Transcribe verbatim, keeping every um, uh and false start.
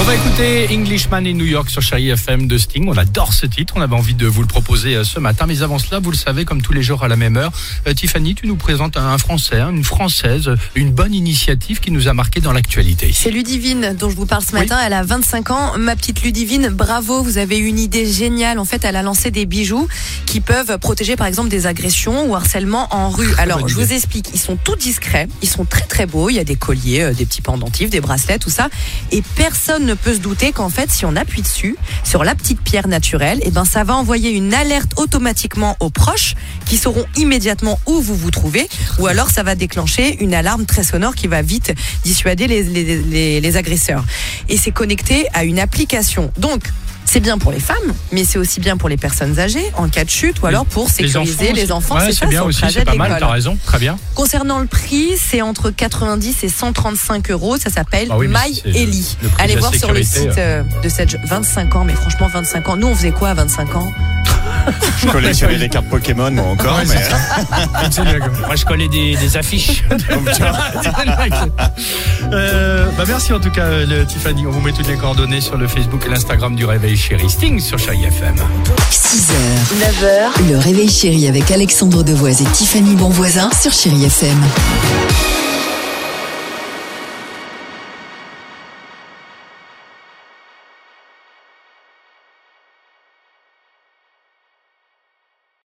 On va écouter Englishman in New York sur Chérie F M de Sting. On adore ce titre, on avait envie de vous le proposer ce matin. Mais avant cela, vous le savez, comme tous les jours à la même heure, euh, Tiffany, tu nous présentes un Français, une Française, une bonne initiative qui nous a marqué dans l'actualité. C'est Ludivine dont je vous parle ce matin, oui. Elle a vingt-cinq ans. Ma petite Ludivine, bravo, vous avez une idée géniale. En fait, elle a lancé des bijoux qui peuvent protéger par exemple des agressions ou harcèlement en rue. Alors, je vous explique, ils sont tout discrets, ils sont très très beaux, il y a des colliers, euh, des petits pendentifs, des bracelets, tout ça. Et personne ne peut se douter qu'en fait, si on appuie dessus, sur la petite pierre naturelle, eh ben, ça va envoyer une alerte automatiquement aux proches qui sauront immédiatement où vous vous trouvez, ou alors ça va déclencher une alarme très sonore qui va vite dissuader les, les, les, les agresseurs. Et c'est connecté à une application. Donc, c'est bien pour les femmes, mais c'est aussi bien pour les personnes âgées en cas de chute ou alors pour sécuriser les enfants. Les enfants, ouais, c'est, c'est bien aussi, c'est pas mal, t'as raison, très bien. Concernant le prix, c'est entre quatre-vingt-dix et cent trente-cinq euros, ça s'appelle ah oui, MyEli. Allez voir sur le site euh, de cette vingt-cinq ans, mais franchement vingt-cinq ans, nous on faisait quoi à vingt-cinq ans? Je collectionnais des cartes Pokémon, moi encore, ouais, mais... moi je collais des, des affiches. euh, bah merci en tout cas, euh, Tiffany. On vous met toutes les coordonnées sur le Facebook et l'Instagram du Réveil Chéri. Sting sur Chéri F M. six heures, neuf heures, Le Réveil Chéri avec Alexandre Devoise et Tiffany Bonvoisin sur Chéri F M.